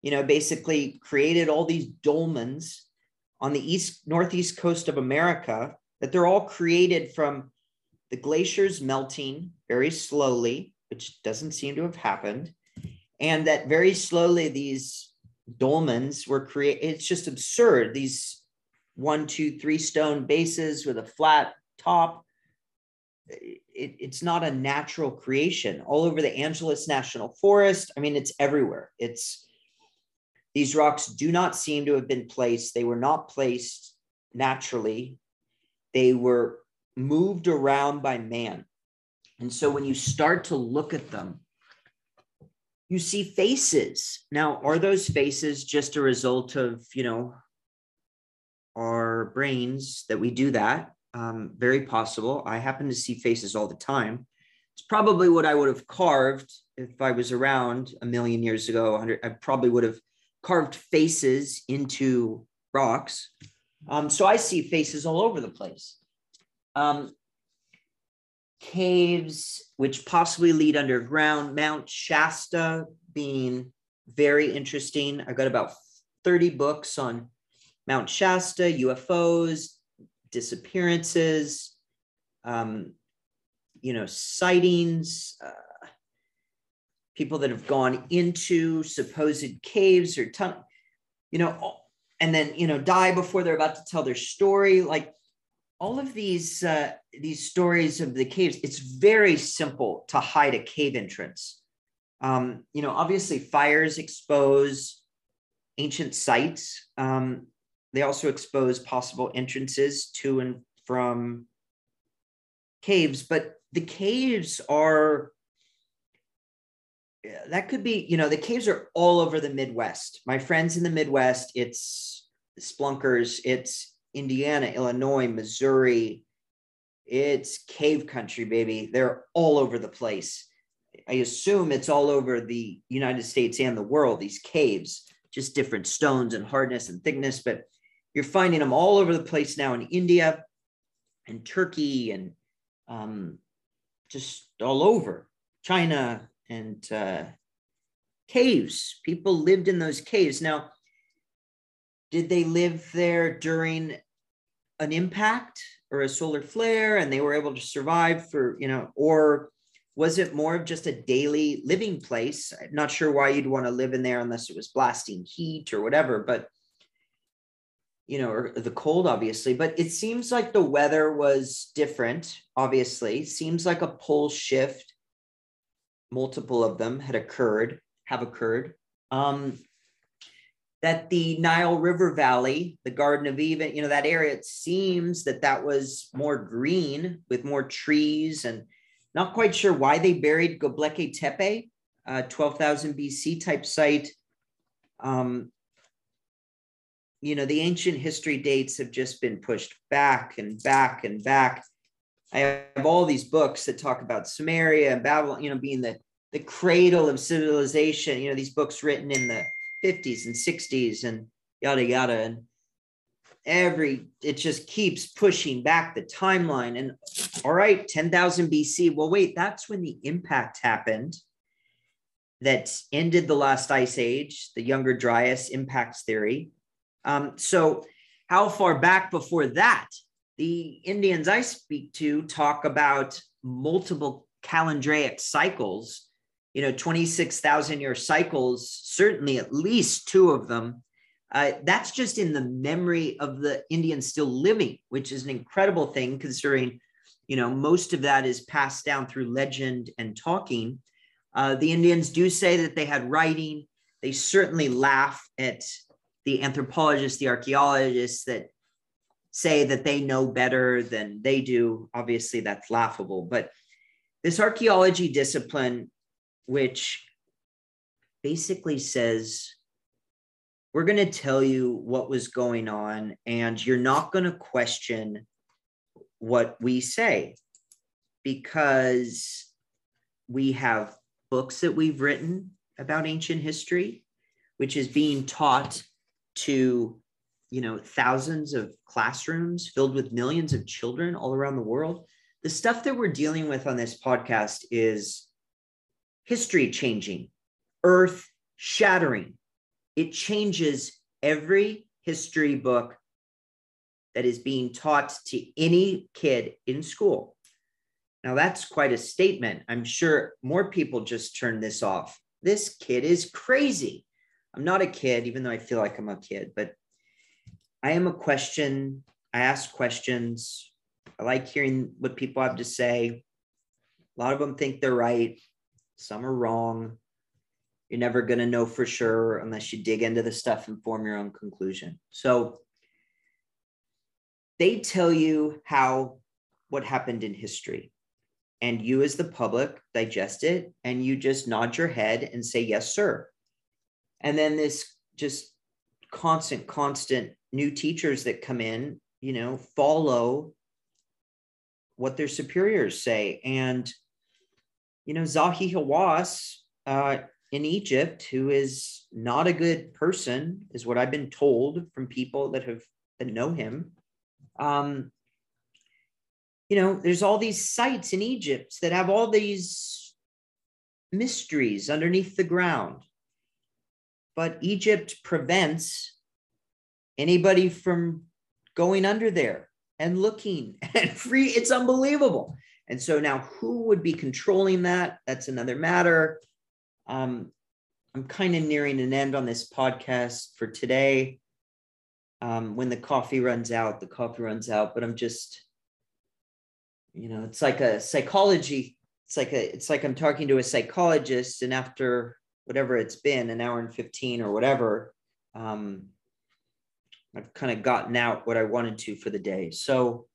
you know, basically created all these dolmens on the northeast coast of America, that they're all created from the glaciers melting very slowly, which doesn't seem to have happened, and that very slowly these dolmens were created. It's just absurd. These 1, 2, 3 stone bases with a flat top. It's not a natural creation. All over the Angeles National Forest, I mean, it's everywhere. These rocks do not seem to have been placed. They were not placed naturally. They were moved around by man. And so when you start to look at them, you see faces. Now, are those faces just a result of, you know, our brains that we do that? Very possible. I happen to see faces all the time. It's probably what I would have carved if I was around a million years ago. I probably would have carved faces into rocks. So I see faces all over the place. Caves, which possibly lead underground. Mount Shasta being very interesting. I've got about 30 books on Mount Shasta, UFOs, disappearances, you know, sightings, people that have gone into supposed caves or tunnels, you know, and then, you know, die before they're about to tell their story. Like, all of these stories of the caves, it's very simple to hide a cave entrance. You know, obviously fires expose ancient sites. They also expose possible entrances to and from caves, but the caves are, that could be, you know, the caves are all over the Midwest. My friends in the Midwest, it's Splunkers, it's Indiana, Illinois, Missouri, it's cave country, baby. They're all over the place. I assume it's all over the United States and the world, these caves, just different stones and hardness and thickness, but you're finding them all over the place now in India and Turkey and just all over China and caves. People lived in those caves. Now, did they live there during an impact or a solar flare and they were able to survive for, you know, or was it more of just a daily living place? I'm not sure why you'd want to live in there unless it was blasting heat or whatever, but, you know, or the cold, obviously, but it seems like the weather was different, obviously. Seems like a pole shift, multiple of them had occurred, that the Nile River Valley, the Garden of Eden, you know, that area, it seems that that was more green with more trees, and not quite sure why they buried Göbekli Tepe, 12,000 BC type site. You know, the ancient history dates have just been pushed back and back and back. I have all these books that talk about Sumeria and Babylon, you know, being the cradle of civilization, you know, these books written in the 50s and 60s and yada, yada. And it just keeps pushing back the timeline. And all right, 10,000 BC. Well, wait, that's when the impact happened that ended the last ice age, the Younger Dryas impacts theory. So how far back before that? The Indians I speak to talk about multiple calendric cycles, you know, 26,000-year cycles, certainly at least two of them. That's just in the memory of the Indians still living, which is an incredible thing considering, you know, most of that is passed down through legend and talking. The Indians do say that they had writing. They certainly laugh at the anthropologists, the archaeologists that say that they know better than they do. Obviously, that's laughable. But this archaeology discipline, which basically says, we're going to tell you what was going on, and you're not going to question what we say because we have books that we've written about ancient history, which is being taught to, you know, thousands of classrooms filled with millions of children all around the world. The stuff that we're dealing with on this podcast is history changing, earth shattering. It changes every history book that is being taught to any kid in school. Now, that's quite a statement. I'm sure more people just turn this off. This kid is crazy. I'm not a kid, even though I feel like I'm a kid, but I am a question. I ask questions. I like hearing what people have to say. A lot of them think they're right. Some are wrong. You're never going to know for sure unless you dig into the stuff and form your own conclusion. So they tell you how, what happened in history, and you as the public digest it and you just nod your head and say, yes, sir. And then this just constant new teachers that come in, you know, follow what their superiors say. And, you know, Zahi Hawass in Egypt, who is not a good person, is what I've been told from people that know him. You know, there's all these sites in Egypt that have all these mysteries underneath the ground. But Egypt prevents anybody from going under there and looking and free. It's unbelievable. And so now who would be controlling that? That's another matter. I'm kind of nearing an end on this podcast for today. When the coffee runs out, but I'm just you know, it's like a psychology. It's like I'm talking to a psychologist, and after whatever it's been, an hour and 15 or whatever, I've kind of gotten out what I wanted to for the day. So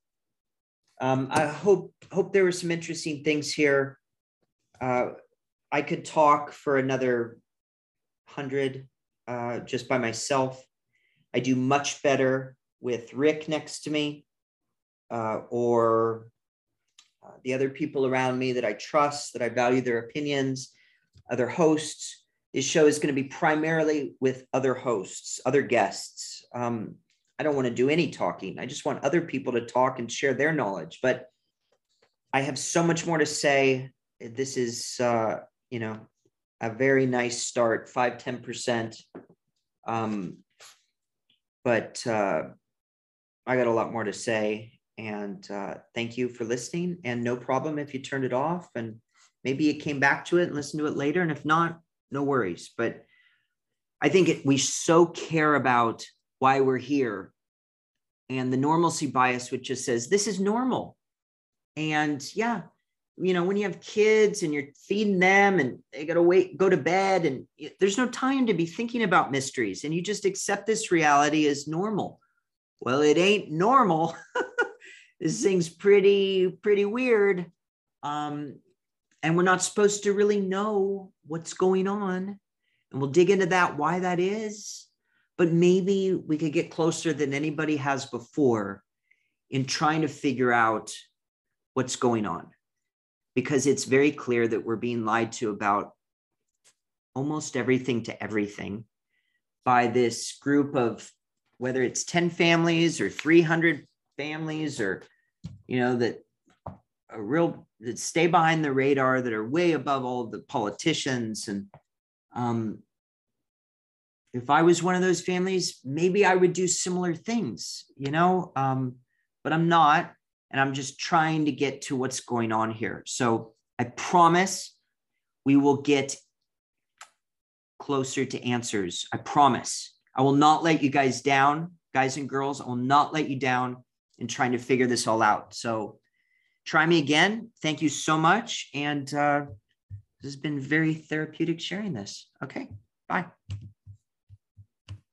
I hope there were some interesting things here. I could talk for another 100 just by myself. I do much better with Rick next to me or the other people around me that I trust, that I value their opinions, other hosts. This show is going to be primarily with other hosts, other guests. I don't want to do any talking. I just want other people to talk and share their knowledge. But I have so much more to say. This is, you know, a very nice start, 5–10%. But I got a lot more to say. And thank you for listening. And no problem if you turned it off. And maybe you came back to it and listened to it later. And if not, no worries. But I think we so care about why we're here, and the normalcy bias, which just says, this is normal. And yeah, you know, when you have kids and you're feeding them and they got to wait, go to bed, and there's no time to be thinking about mysteries. And you just accept this reality as normal. Well, it ain't normal. This thing's pretty weird. And we're not supposed to really know what's going on. And we'll dig into that, why that is. But maybe we could get closer than anybody has before in trying to figure out what's going on. Because it's very clear that we're being lied to about almost everything to everything by this group of, whether it's 10 families or 300 families, or, you know, that stay behind the radar, that are way above all the politicians. And if I was one of those families, maybe I would do similar things, you know, but I'm not. And I'm just trying to get to what's going on here. So I promise we will get closer to answers. I promise. I will not let you guys down, guys and girls. I will not let you down in trying to figure this all out. So try me again. Thank you so much. And this has been very therapeutic sharing this. Okay, bye.